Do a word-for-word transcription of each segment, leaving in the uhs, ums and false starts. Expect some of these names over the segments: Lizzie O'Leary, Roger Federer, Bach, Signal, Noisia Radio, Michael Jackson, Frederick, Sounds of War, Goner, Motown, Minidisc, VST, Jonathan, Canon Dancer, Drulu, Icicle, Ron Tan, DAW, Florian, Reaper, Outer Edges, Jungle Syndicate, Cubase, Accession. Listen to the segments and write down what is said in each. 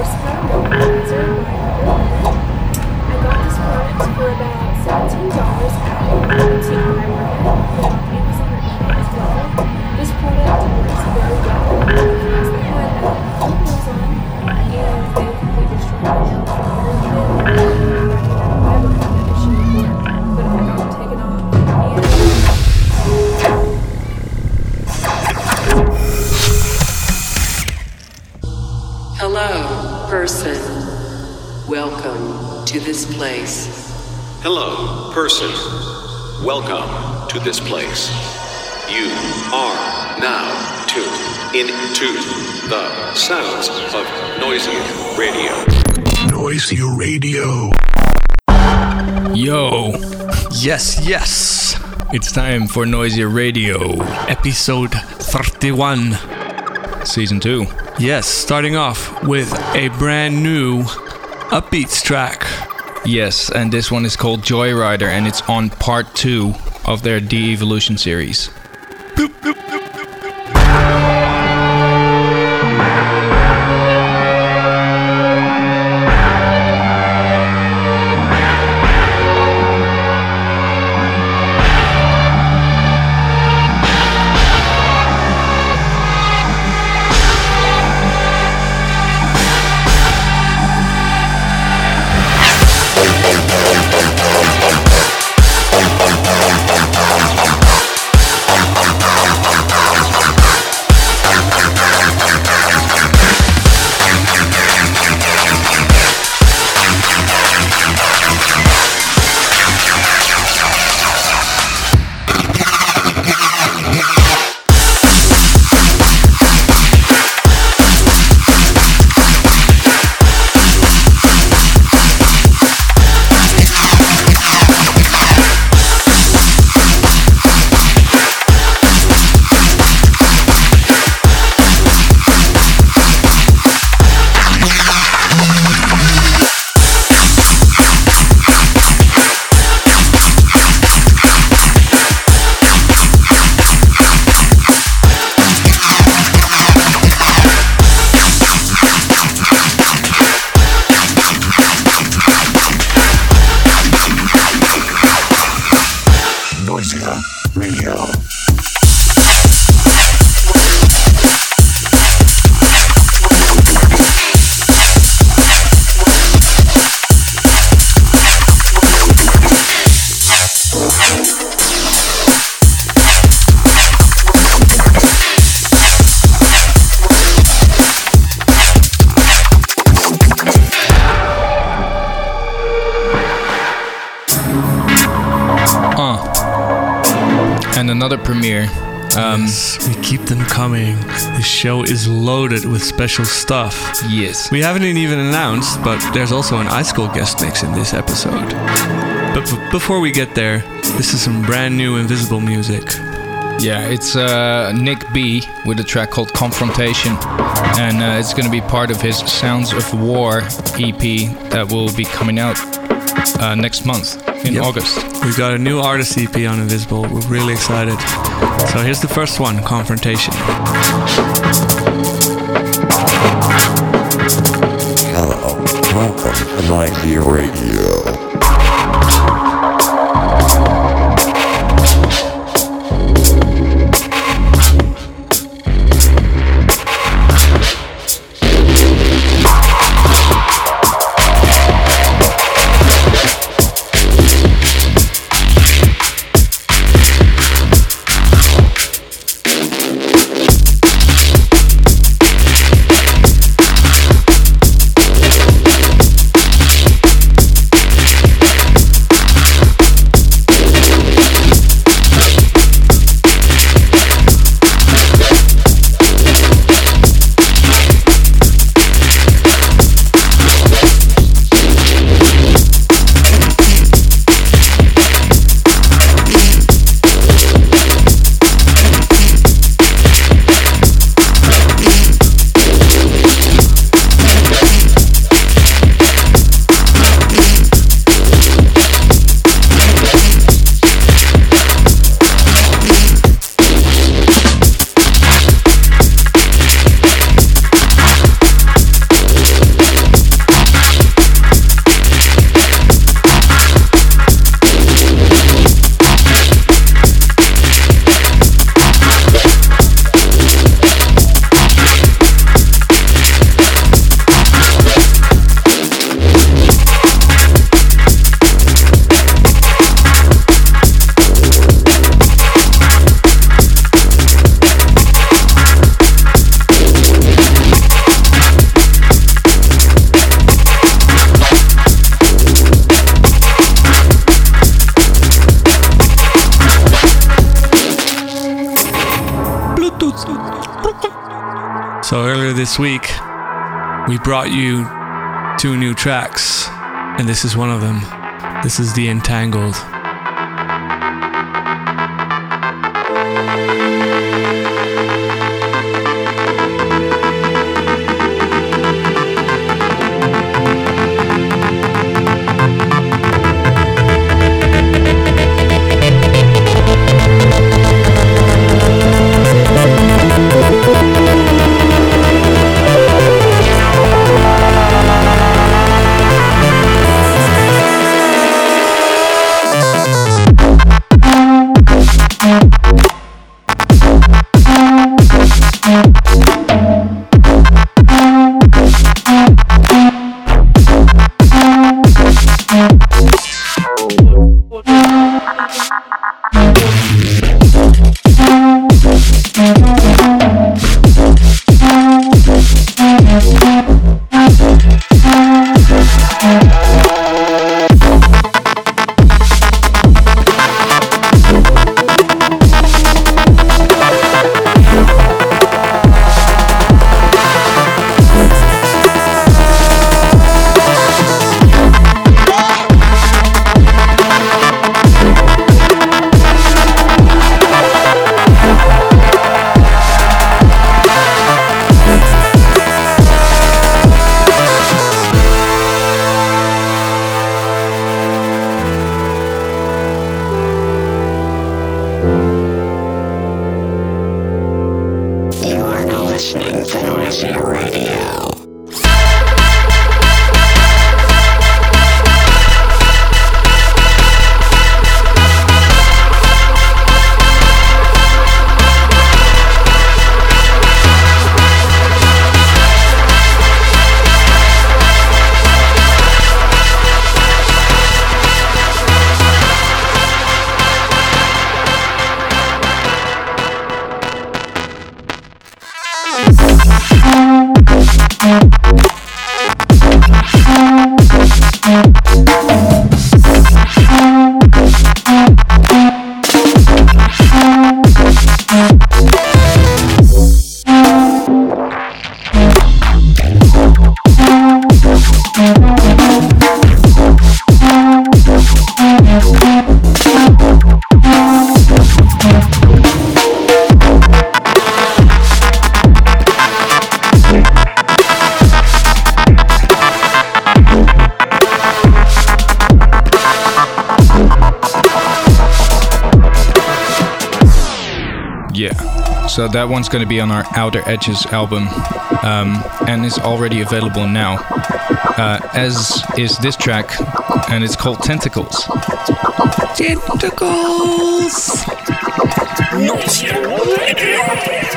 first time that I answered my order. I got this product for about seventeen dollars at a boutique when I worked at home. It was under eight dollars. This product works very well. It has the hood that it goes on, and they completely destroy my nail. I don't have that issue before, but I got it taken off. Hello, person. Welcome to this place. Hello, person. Welcome to this place. You are now tuned into the sounds of Noisia Radio. Noisia Radio. Yo. Yes, yes. It's time for Noisia Radio, episode thirty-one, season two. Yes, starting off with a brand new upbeats track. Yes, and this one is called Joyrider, and it's on part two of their DEvolution series. Boop, boop. Show is loaded with special stuff. Yes. We haven't even announced, but there's also an Icicle guest mix in this episode. But b- before we get there, this is some brand new Invisible music. Yeah, it's uh, Nick B with a track called Confrontation, and uh, it's going to be part of his Sounds of War E P that will be coming out uh, next month in yep. August. We've got a new artist E P on Invisible. We're really excited. So here's the first one, Confrontation. Hello, welcome to Noisia Radio. this week, we brought you two new tracks, and this is one of them. This is The Entangled. So that one's going to be on our Outer Edges album, um, and is already available now, uh, as is this track, and it's called Tentacles. Tentacles! Noisia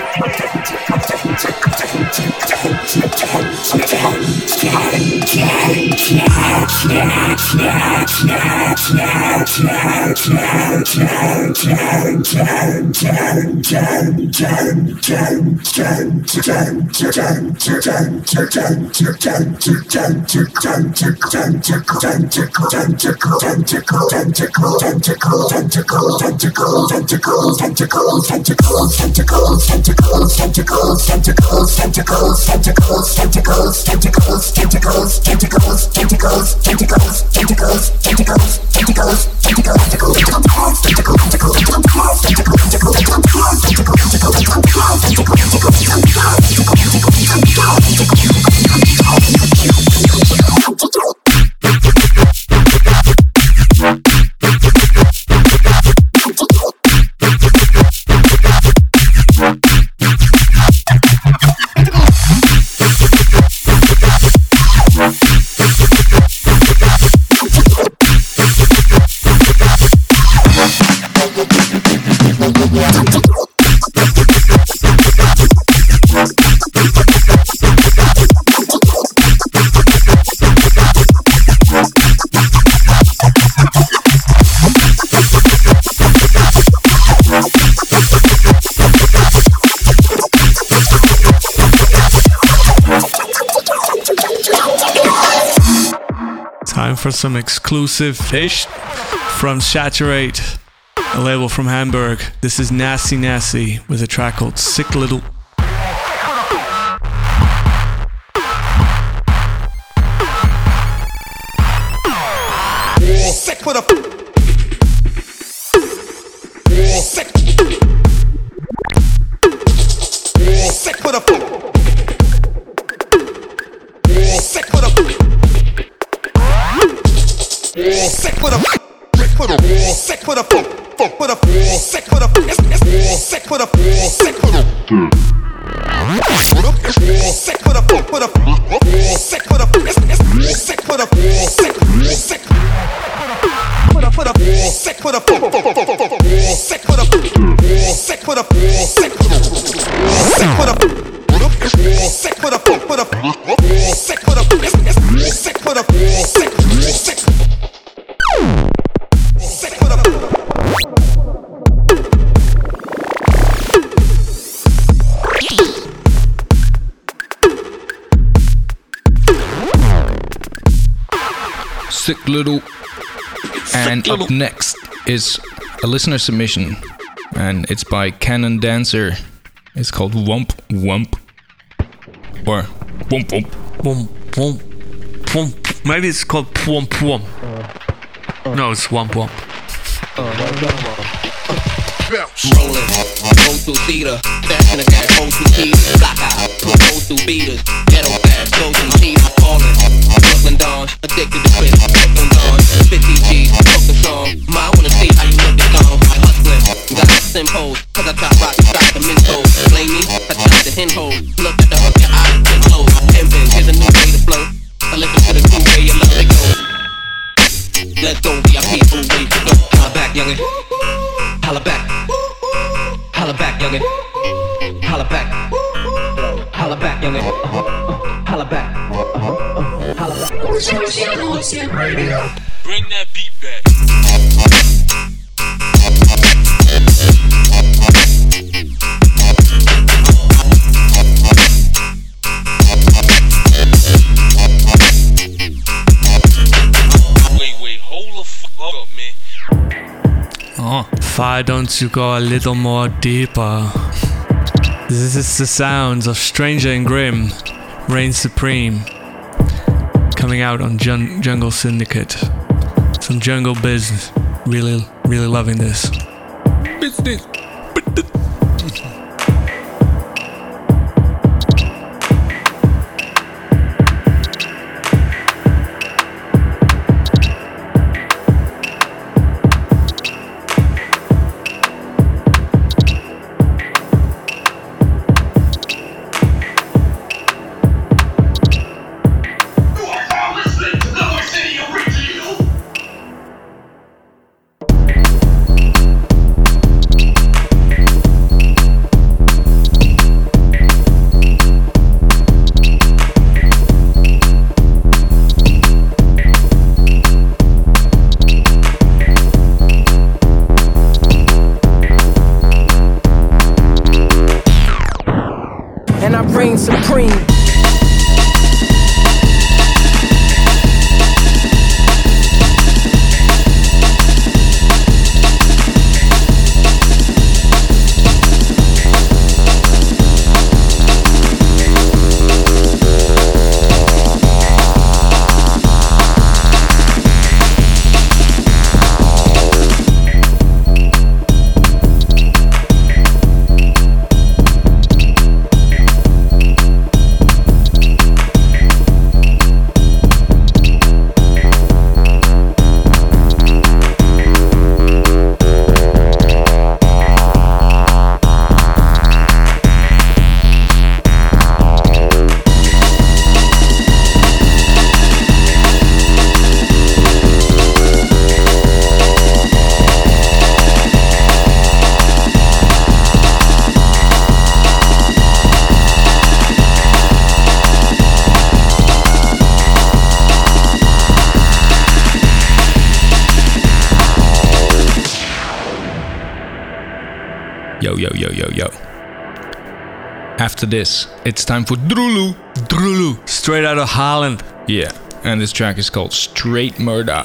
for some exclusive fish from Saturate, a label from Hamburg. This is Nassy Nassy with a track called Sick Little. put a sick, sick, put a sick, put a sick, put a put a sick, put a put a sick, put a sick, put a sick, put a sick for the fuck, for the sick for the sick for the sick, sick for the for the sick for the sick for the sick for the sick for the sick for the for the sick for the sick for the sick. Sick little, sick and little. Up next is a listener submission, and it's by Canon Dancer. It's called Womp Womp, or Womp Womp Womp Womp Womp. Maybe it's called Womp Womp. Uh, no, it's Womp Womp. Rolling, roll through theater, fashion I got hoes and keys, block out, roll through beaters, ghetto fast, goes and cheese, falling. Brooklyn Dawn, addicted to Chris, Brooklyn Dawn, fifty G's, fuck the song, ma, I wanna see how you look this on, hustling, got simples, cause I top rock, stop the mentos, blame me, I top the hen hole, look at the hook, your eyes get closed, envy, here's a new way to flow, I listen to the cool way you love to go, let's go, V I P, old way to go, holla back, youngin', holla back, holla back, youngin', holla back, holla back, youngin', holla back, Noisia Radio. Bring that beat back. Wait, wait, hold the fuck up, man. Oh, why don't you go a little more deeper? This is the sounds of Stranger and Grim, reign supreme. Coming out on Jun- Jungle Syndicate. Some jungle business. Really, really loving this. Business. Yo, yo, yo, yo. After this, it's time for Drulu. Drulu, straight out of Holland. Yeah, and this track is called Straight Murder.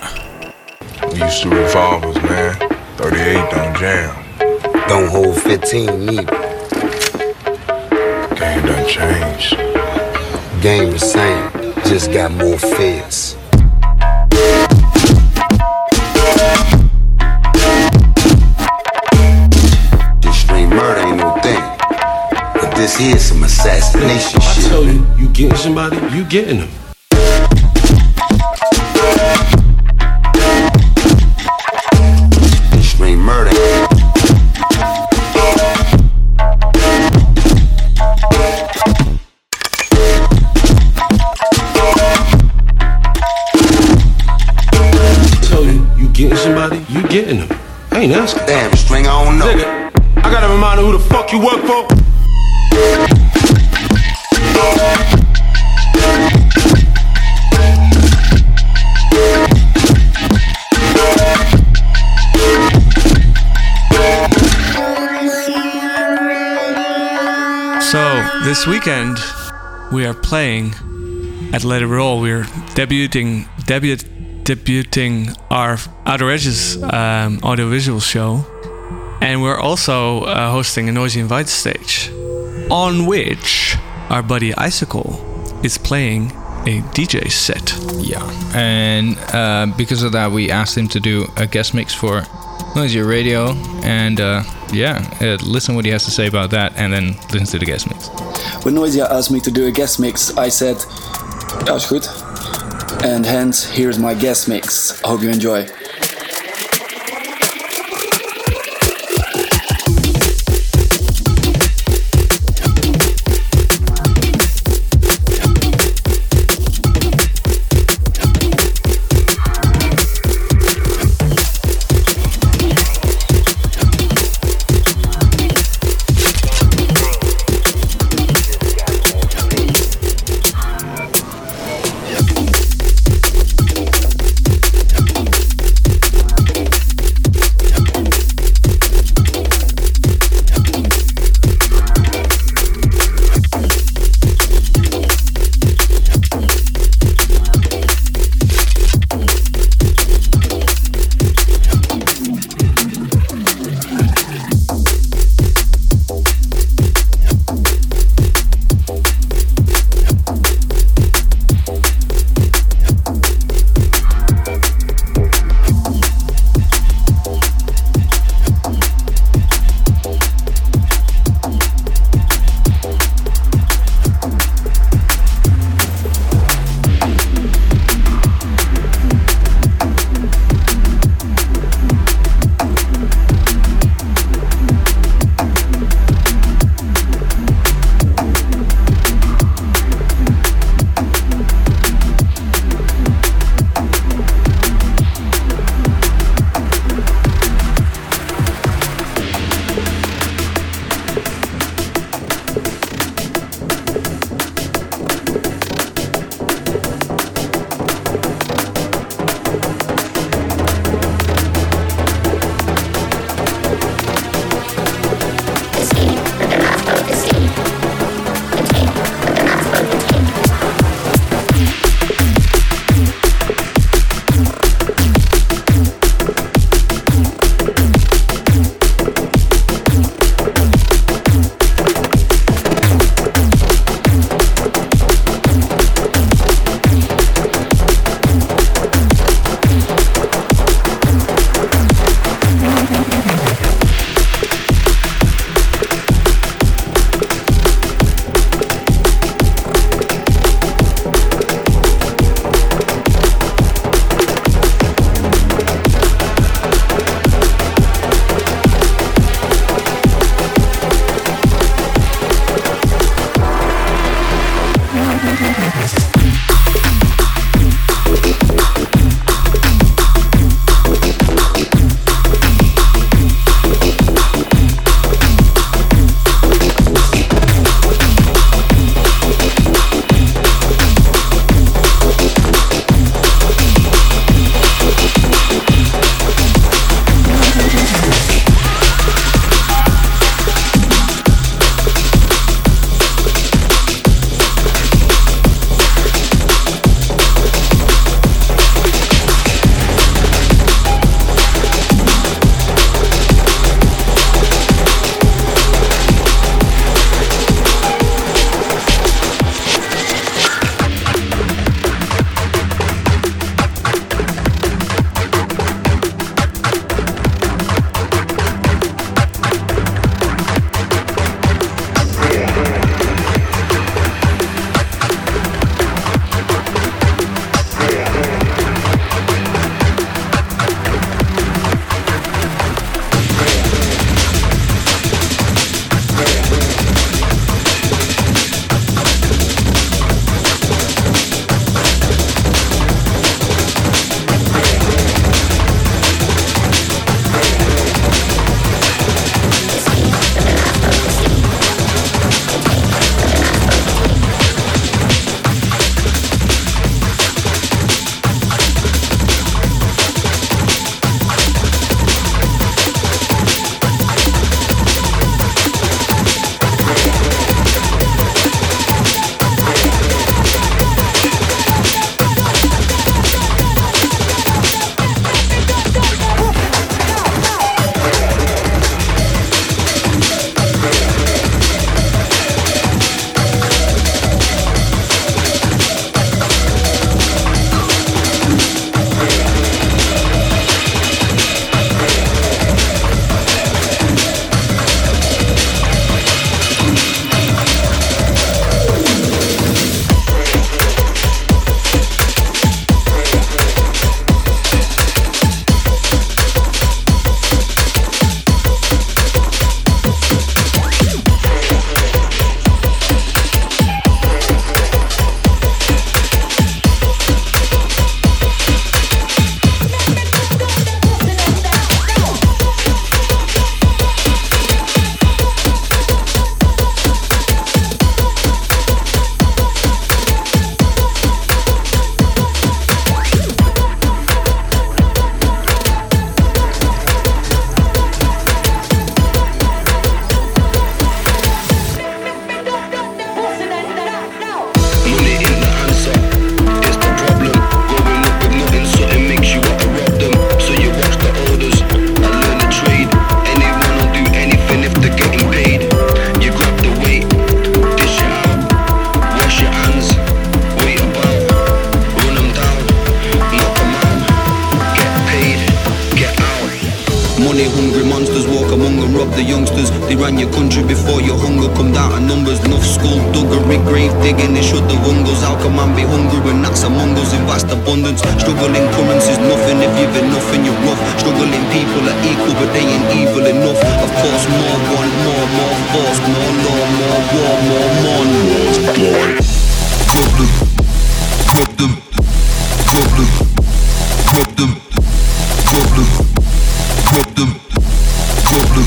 We used to revolvers, man. thirty-eight don't jam. Don't hold fifteen neither. Game done changed. Game the same, just got more fierce. see is some assassination shit. I tell you, you getting somebody, you getting them. Extreme murder. I tell you, you getting somebody, you getting them. I ain't asking. Damn, string, I don't know. Nigga, I gotta remind her who the fuck you work for. So, this weekend, we are playing at Let It Roll. We're debuting, debut, debuting our Outer Edges um, audiovisual show. And we're also uh, hosting a Noisy Invite stage, on which our buddy Icicle is playing a D J set. Yeah, and uh, because of that, we asked him to do a guest mix for Noisia Radio, and uh, yeah, uh, listen what he has to say about that, and then listen to the guest mix. When Noisia asked me to do a guest mix, I said, "Ja, is goed," and hence here's my guest mix. I hope you enjoy. run your country before your hunger comes out of numbers. Enough skullduggery, grave digging, they shut the wungles. How can man be hungry when that's among us in vast abundance? Struggling currents is nothing, if you've enough and you're rough. Struggling people are equal but they ain't evil enough. Of course more, want more, more force, more law, more war, more mourn. Club them, club them, club them, club them, club them, club them, club them,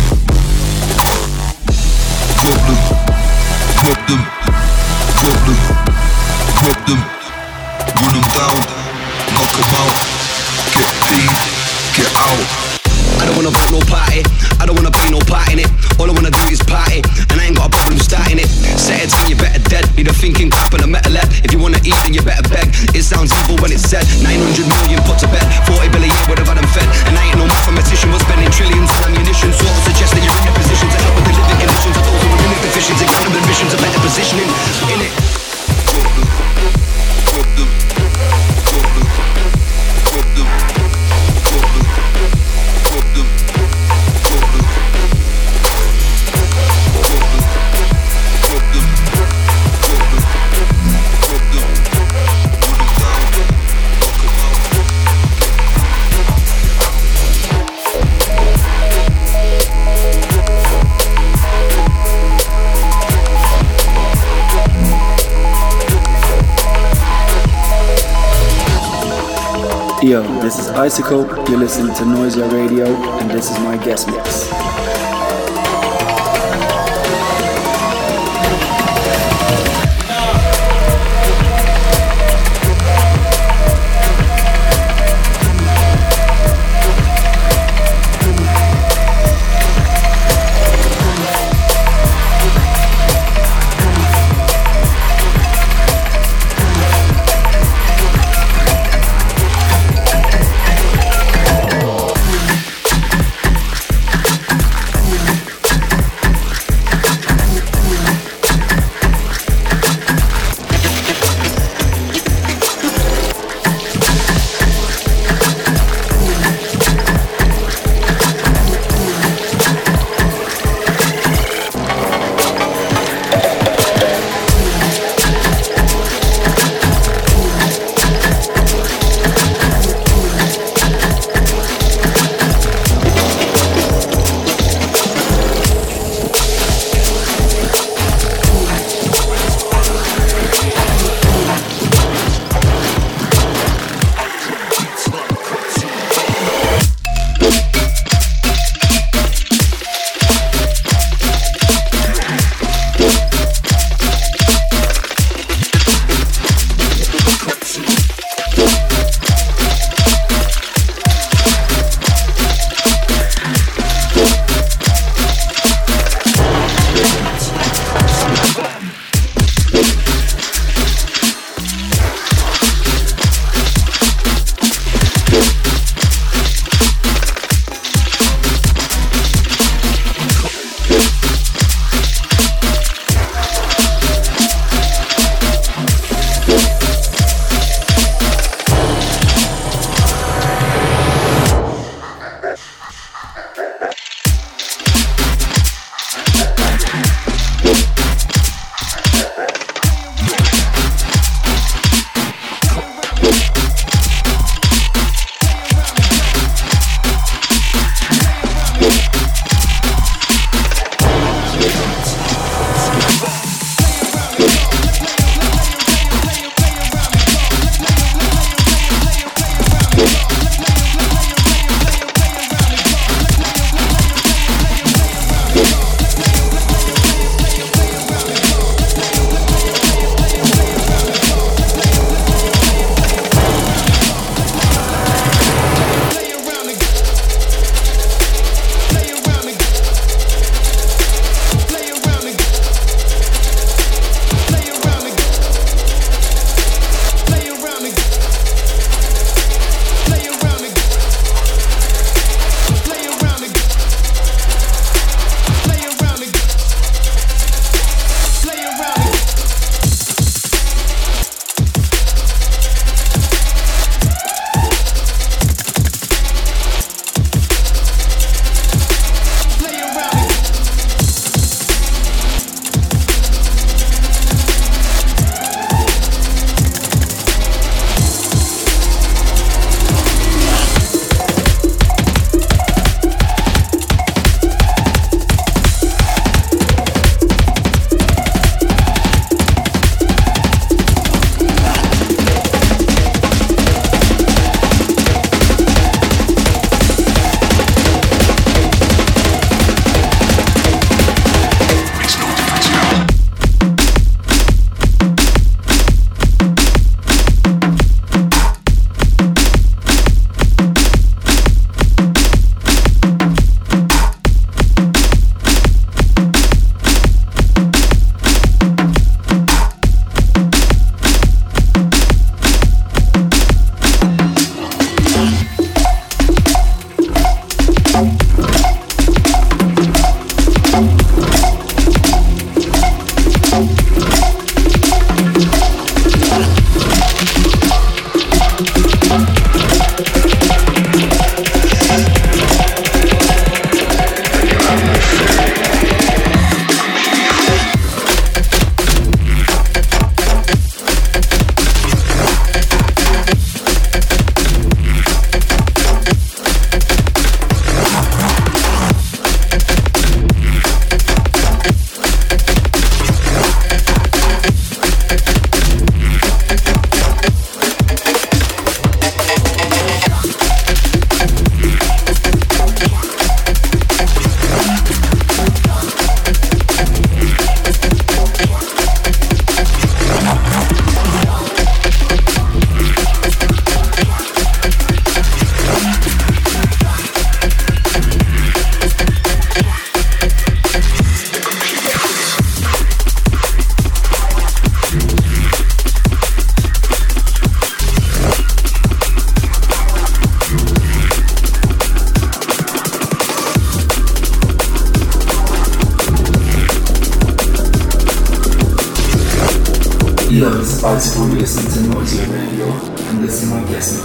club them, club them, club them, club them, run them down, knock them out, get paid, get out. I don't wanna rock no party, I don't wanna play no part in it. All I wanna do is party, and I ain't got a problem starting it. Set it, so you better dead, be the thinking crap and a metal head. If you wanna eat, then you better beg. It sounds evil when it's said. Nine hundred million put to bed, forty billion would've had them fed. And I ain't no mathematician, we're spending trillions on ammunition. So I suggest that you're in a position to help with the living conditions of those who are in the divisions. Ignorant ambitions, a better positioning in it. Yo, this is Icicle, you're listening to Noisia Radio, and this is my guest mix. responsible listening to Noisia Radio and this is my guest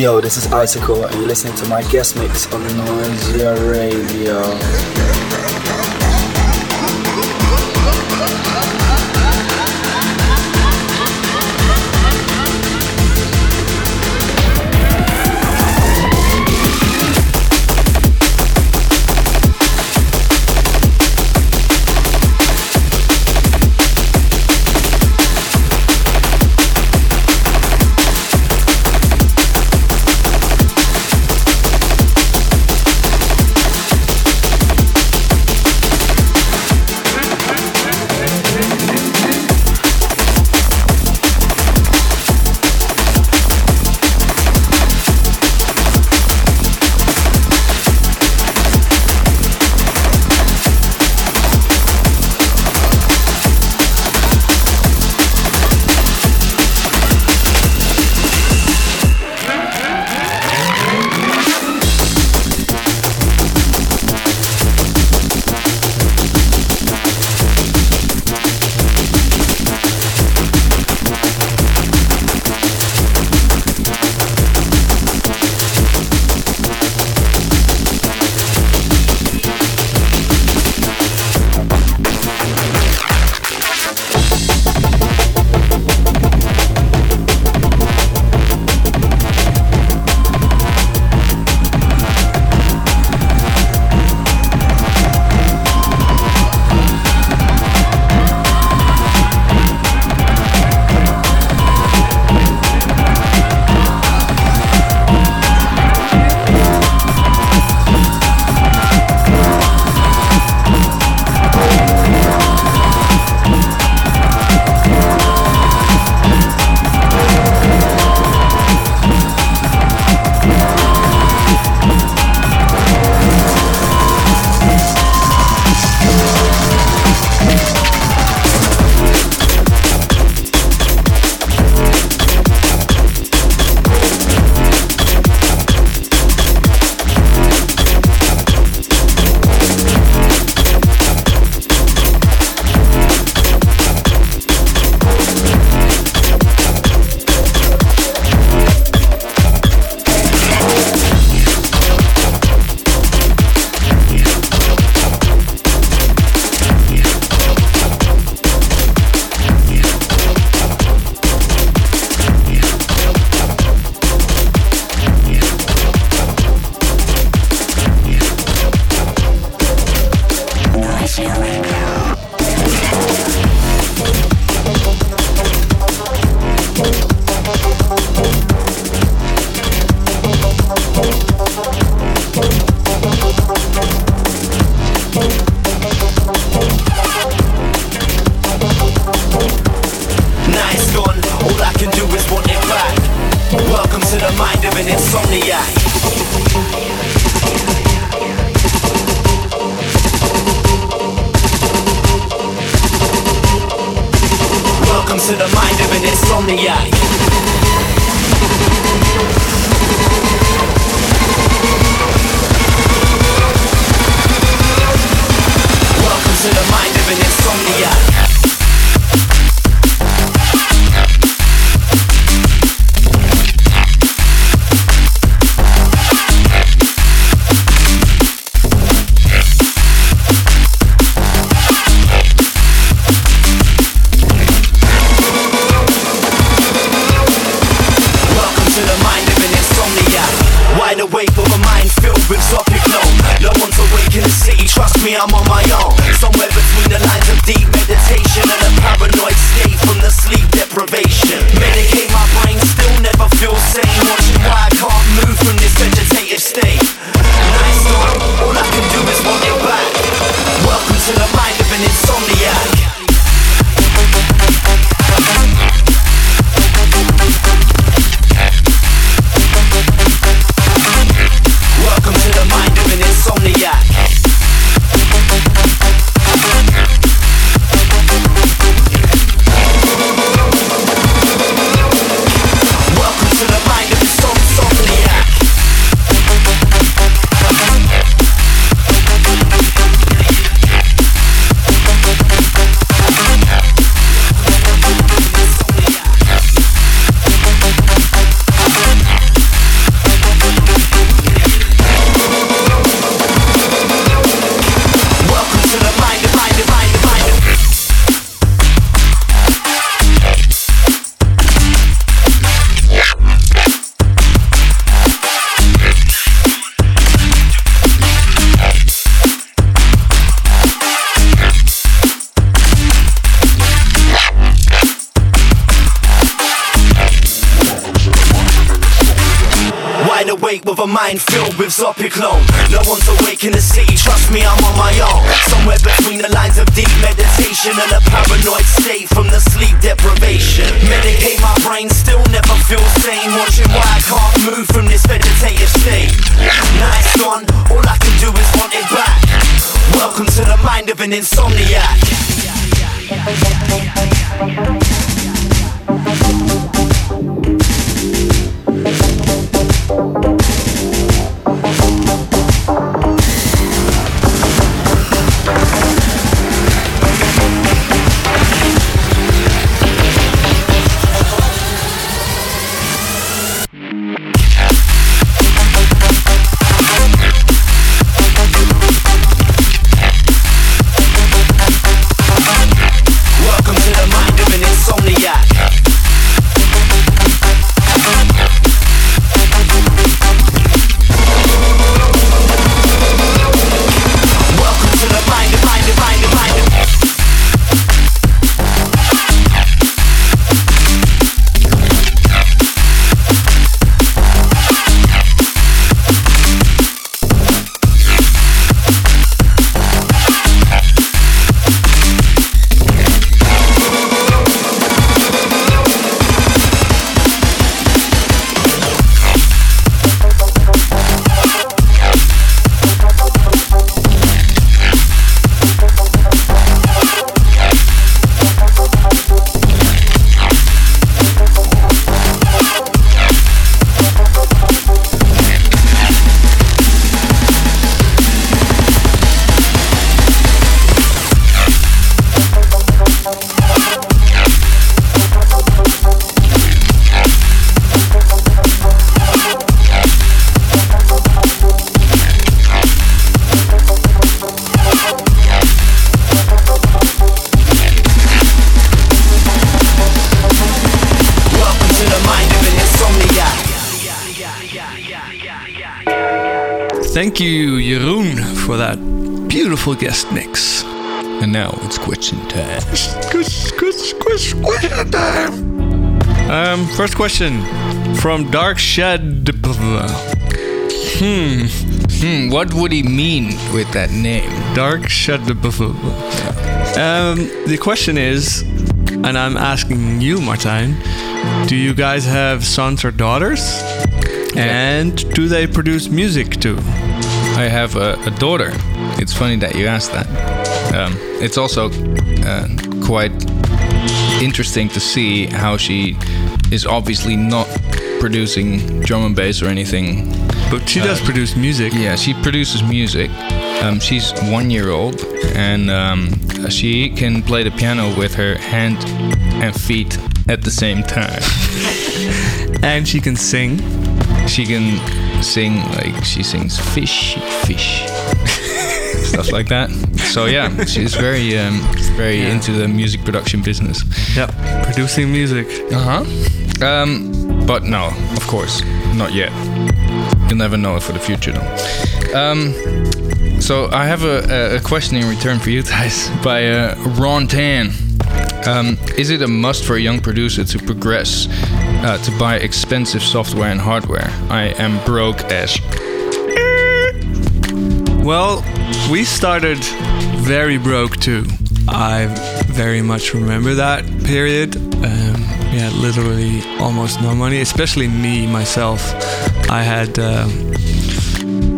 Yo, this is Icicle, and you're listening to my guest mix on Noisia Radio. of a mind filled with Zopic clone. No one's awake in the city, trust me, I'm on my own. Somewhere between the lines of deep meditation and a paranoid state from the sleep deprivation. Medicate my brain, still never feel sane. Watching why I can't move from this vegetative state. Now it's gone, all I can do is want it back. Welcome to the mind of an insomniac. Thank you, Jeroen, for that beautiful guest mix. And now it's question time. Squish, squish, squish, question time. Um, first question from Darkshed. Hmm. Hmm. What would he mean with that name? Darkshed. Um, the question is, and I'm asking you, Martijn, do you guys have sons or daughters? And do they produce music too? I have a, a daughter. It's funny that you asked that. Um, it's also uh, quite interesting to see how she is obviously not producing drum and bass or anything. But she does uh, produce music. Yeah, she produces music. Um, she's one year old and um, she can play the piano with her hand and feet at the same time. And she can sing. She can sing, like, she sings fish, fish, stuff like that. So, yeah, she's very, um, very yeah. into the music production business. Yep, producing music. Uh-huh. Um, but no, of course, not yet. You'll never know for the future, though. Um, so, I have a, a question in return for you guys by uh, Ron Tan. Um, is it a must for a young producer to progress, uh, to buy expensive software and hardware? I am broke as... Well, we started very broke too. I very much remember that period. Um, we had literally almost no money, especially me, myself. I had... Um,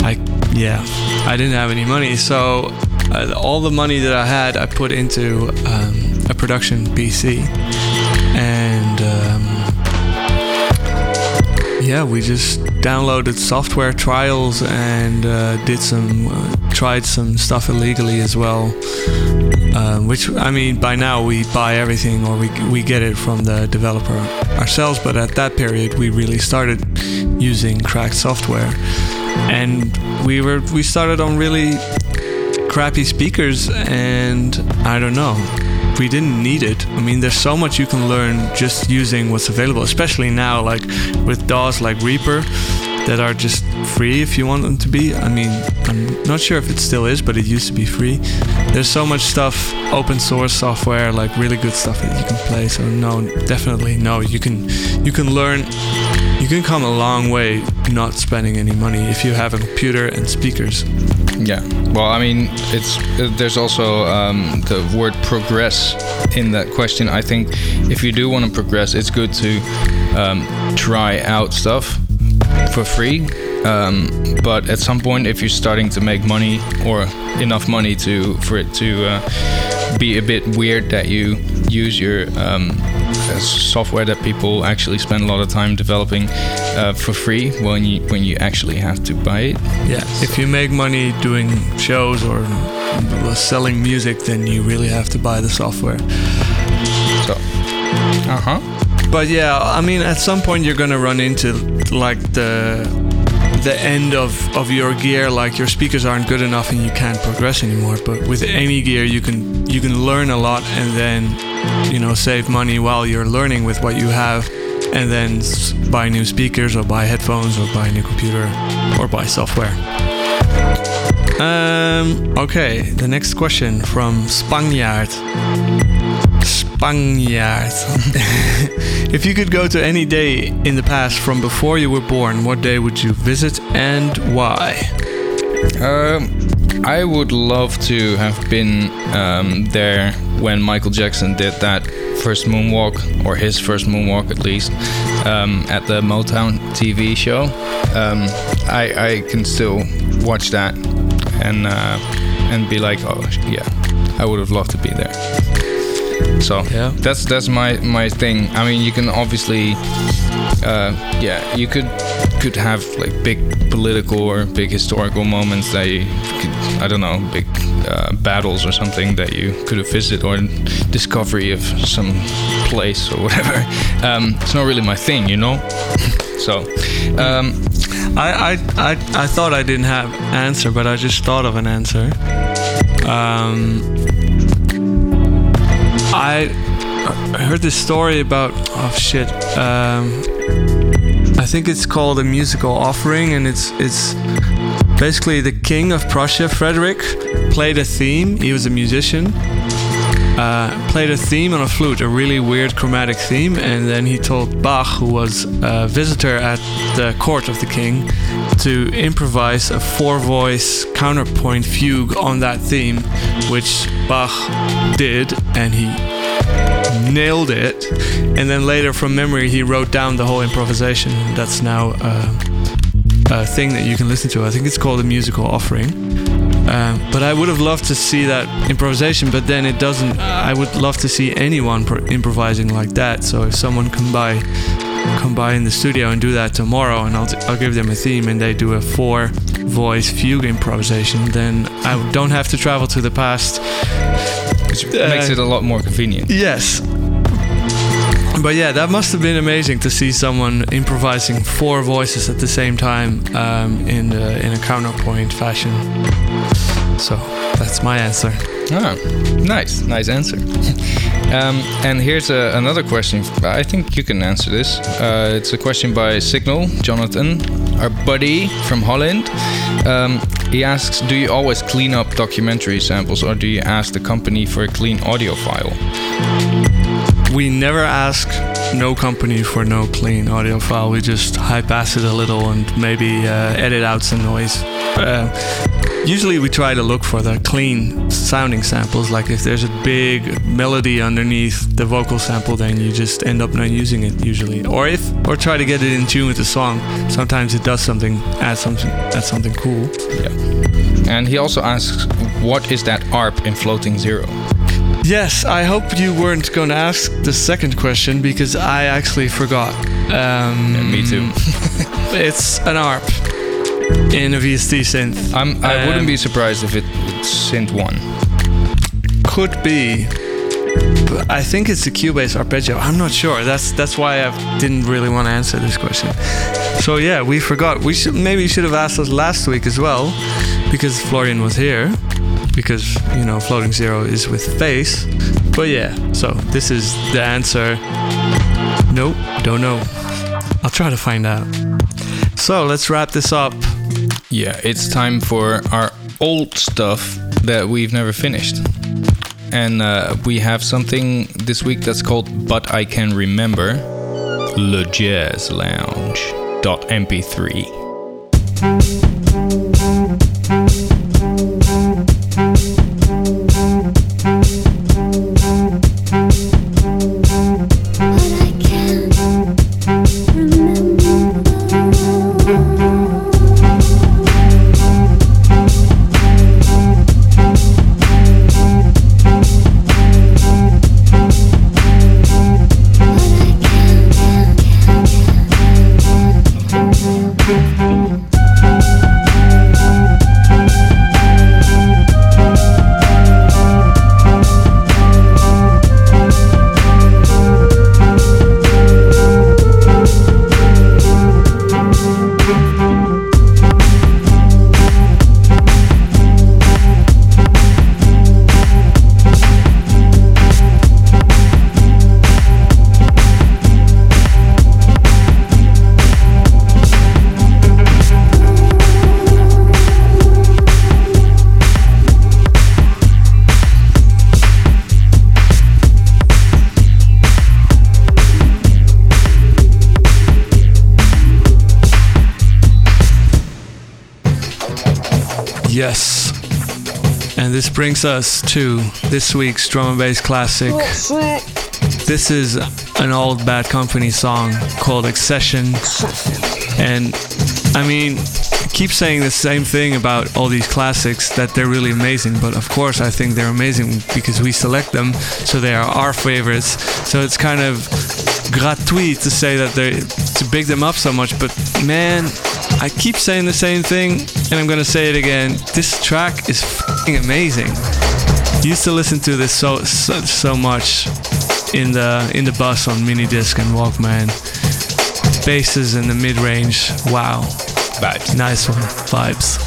I yeah, I didn't have any money, so uh, all the money that I had I put into... Um, a production P C, and um, yeah, we just downloaded software trials and uh, did some, uh, tried some stuff illegally as well. Uh, which I mean, by now we buy everything or we we get it from the developer ourselves. But at that period, we really started using cracked software, and we were we started on really crappy speakers, and I don't know. We didn't need it. I mean, there's so much you can learn just using what's available, especially now, like with D A Ws like Reaper that are just free if you want them to be. I mean, I'm not sure if it still is, but it used to be free. There's so much stuff, open source software, like really good stuff that you can play. So no, definitely no. You can you can learn you can come a long way not spending any money if you have a computer and speakers. Yeah, well, I mean, it's uh, there's also um, the word progress in that question. I think if you do want to progress, it's good to um, try out stuff for free. Um, but at some point, if you're starting to make money or enough money to for it to uh, be a bit weird that you use your um, uh, software that people actually spend a lot of time developing uh, for free when you when you actually have to buy it. Yeah, if you make money doing shows or selling music, then you really have to buy the software. So, uh huh. But yeah, I mean, at some point you're gonna run into like the. the end of, of your gear, like your speakers aren't good enough and you can't progress anymore. But with any gear, you can you can learn a lot and then, you know, save money while you're learning with what you have, and then buy new speakers or buy headphones or buy a new computer or buy software. Um. Okay, the next question from Spanjaard. Spanjaard. If you could go to any day in the past from before you were born, what day would you visit and why? Um, I would love to have been um, there when Michael Jackson did that first moonwalk, or his first moonwalk at least, um, at the Motown T V show. Um, I, I can still watch that and uh, and be like, oh yeah, I would have loved to be there. So yeah. that's that's my, my thing. I mean, you can obviously, uh, yeah, you could could have like big political or big historical moments that you, could, I don't know, big uh, battles or something that you could have visited, or discovery of some place or whatever. Um, it's not really my thing, you know. So um, I, I I I thought I didn't have an answer, but I just thought of an answer. Um. I heard this story about, oh shit, um, I think it's called A Musical Offering, and it's it's basically the king of Prussia, Frederick, played a theme. He was a musician, uh, played a theme on a flute, a really weird chromatic theme, and then he told Bach, who was a visitor at the court of the king, to improvise a four-voice counterpoint fugue on that theme, which Bach did, and he nailed it. And then later, from memory, he wrote down the whole improvisation. That's now uh, a thing that you can listen to. I think it's called A Musical Offering. Uh, but I would have loved to see that improvisation, but then it doesn't... I would love to see anyone pro- improvising like that. So if someone come by, come by in the studio and do that tomorrow, and I'll, t- I'll give them a theme and they do a four-voice fugue improvisation, then I don't have to travel to the past... Which makes uh, it a lot more convenient. Yes. But yeah, that must have been amazing to see someone improvising four voices at the same time um, in the, in a counterpoint fashion. So that's my answer. Ah, nice, nice answer. Um, and here's a, another question. I think you can answer this. Uh, it's a question by Signal, Jonathan, our buddy from Holland. Um, He asks, do you always clean up documentary samples, or do you ask the company for a clean audio file? We never ask no company for no clean audio file. We just high pass it a little and maybe uh, edit out some noise. Uh, usually we try to look for the clean sounding samples. Like if there's a big melody underneath the vocal sample, then you just end up not using it usually. Or if or try to get it in tune with the song. Sometimes it does something, adds something, adds something cool. Yeah. And he also asks, what is that A R P in Floating Zero? Yes, I hope you weren't going to ask the second question, because I actually forgot. Um, yeah, me too. It's an A R P in a V S T synth. I'm, I um, wouldn't be surprised if it, it's synth one. Could be. But I think it's the Cubase arpeggio. I'm not sure. That's that's why I didn't really want to answer this question. So yeah, we forgot. We should maybe you should have asked us last week as well, because Florian was here. Because, you know, Floating Zero is with face. But yeah, so this is the answer. Nope, don't know. I'll try to find out. So let's wrap this up. Yeah, it's time for our old stuff that we've never finished. And uh, we have something this week that's called But I Can Remember, Le Jazz Lounge. minidisc dot m p three. Yes, and this brings us to this week's drum and bass classic. This is an old Bad Company song called Accession, and I mean, I keep saying the same thing about all these classics, that they're really amazing, but of course I think they're amazing because we select them, so they are our favorites, so it's kind of gratuit to say that they're, to big them up so much, but man, I keep saying the same thing, and I'm gonna say it again. This track is f***ing amazing. Used to listen to this so so, so much in the in the bus on Minidisc and Walkman. Basses in the mid-range. Wow. Vibes. Nice one. Vibes.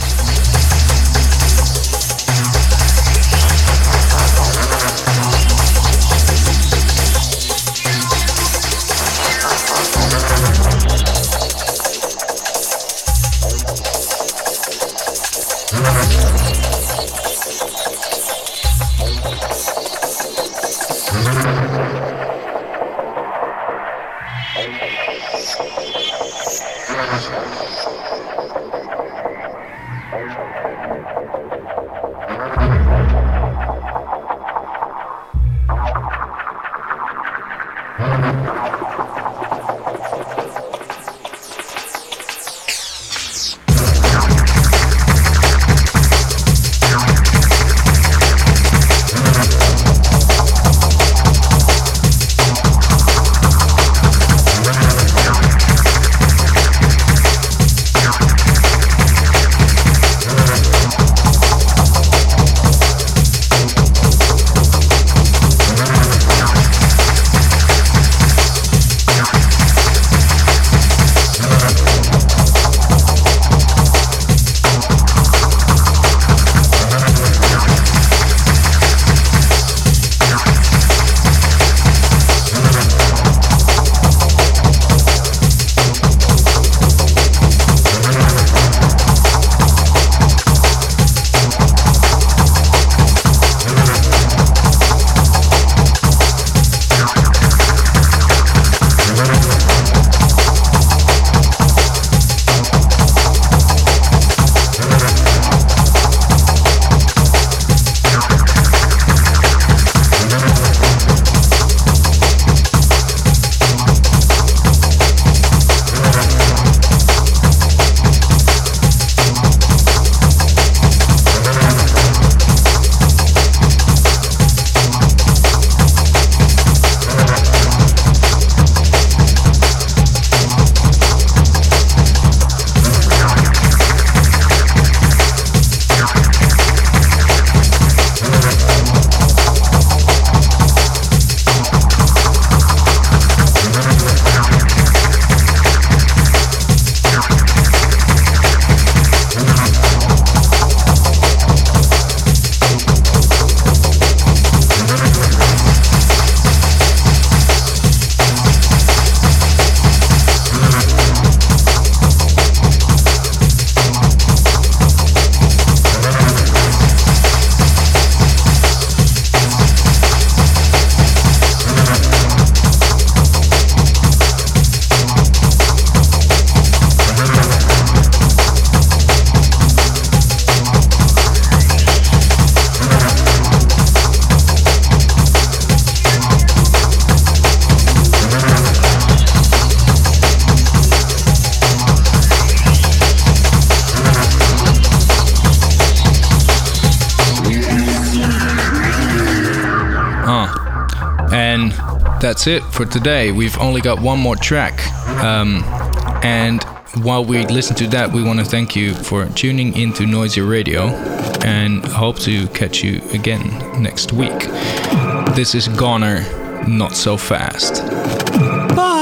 And that's it for today. We've only got one more track. Um, and while we listen to that, we want to thank you for tuning into Noisia Radio and hope to catch you again next week. This is Goner, Not So Fast. Bye!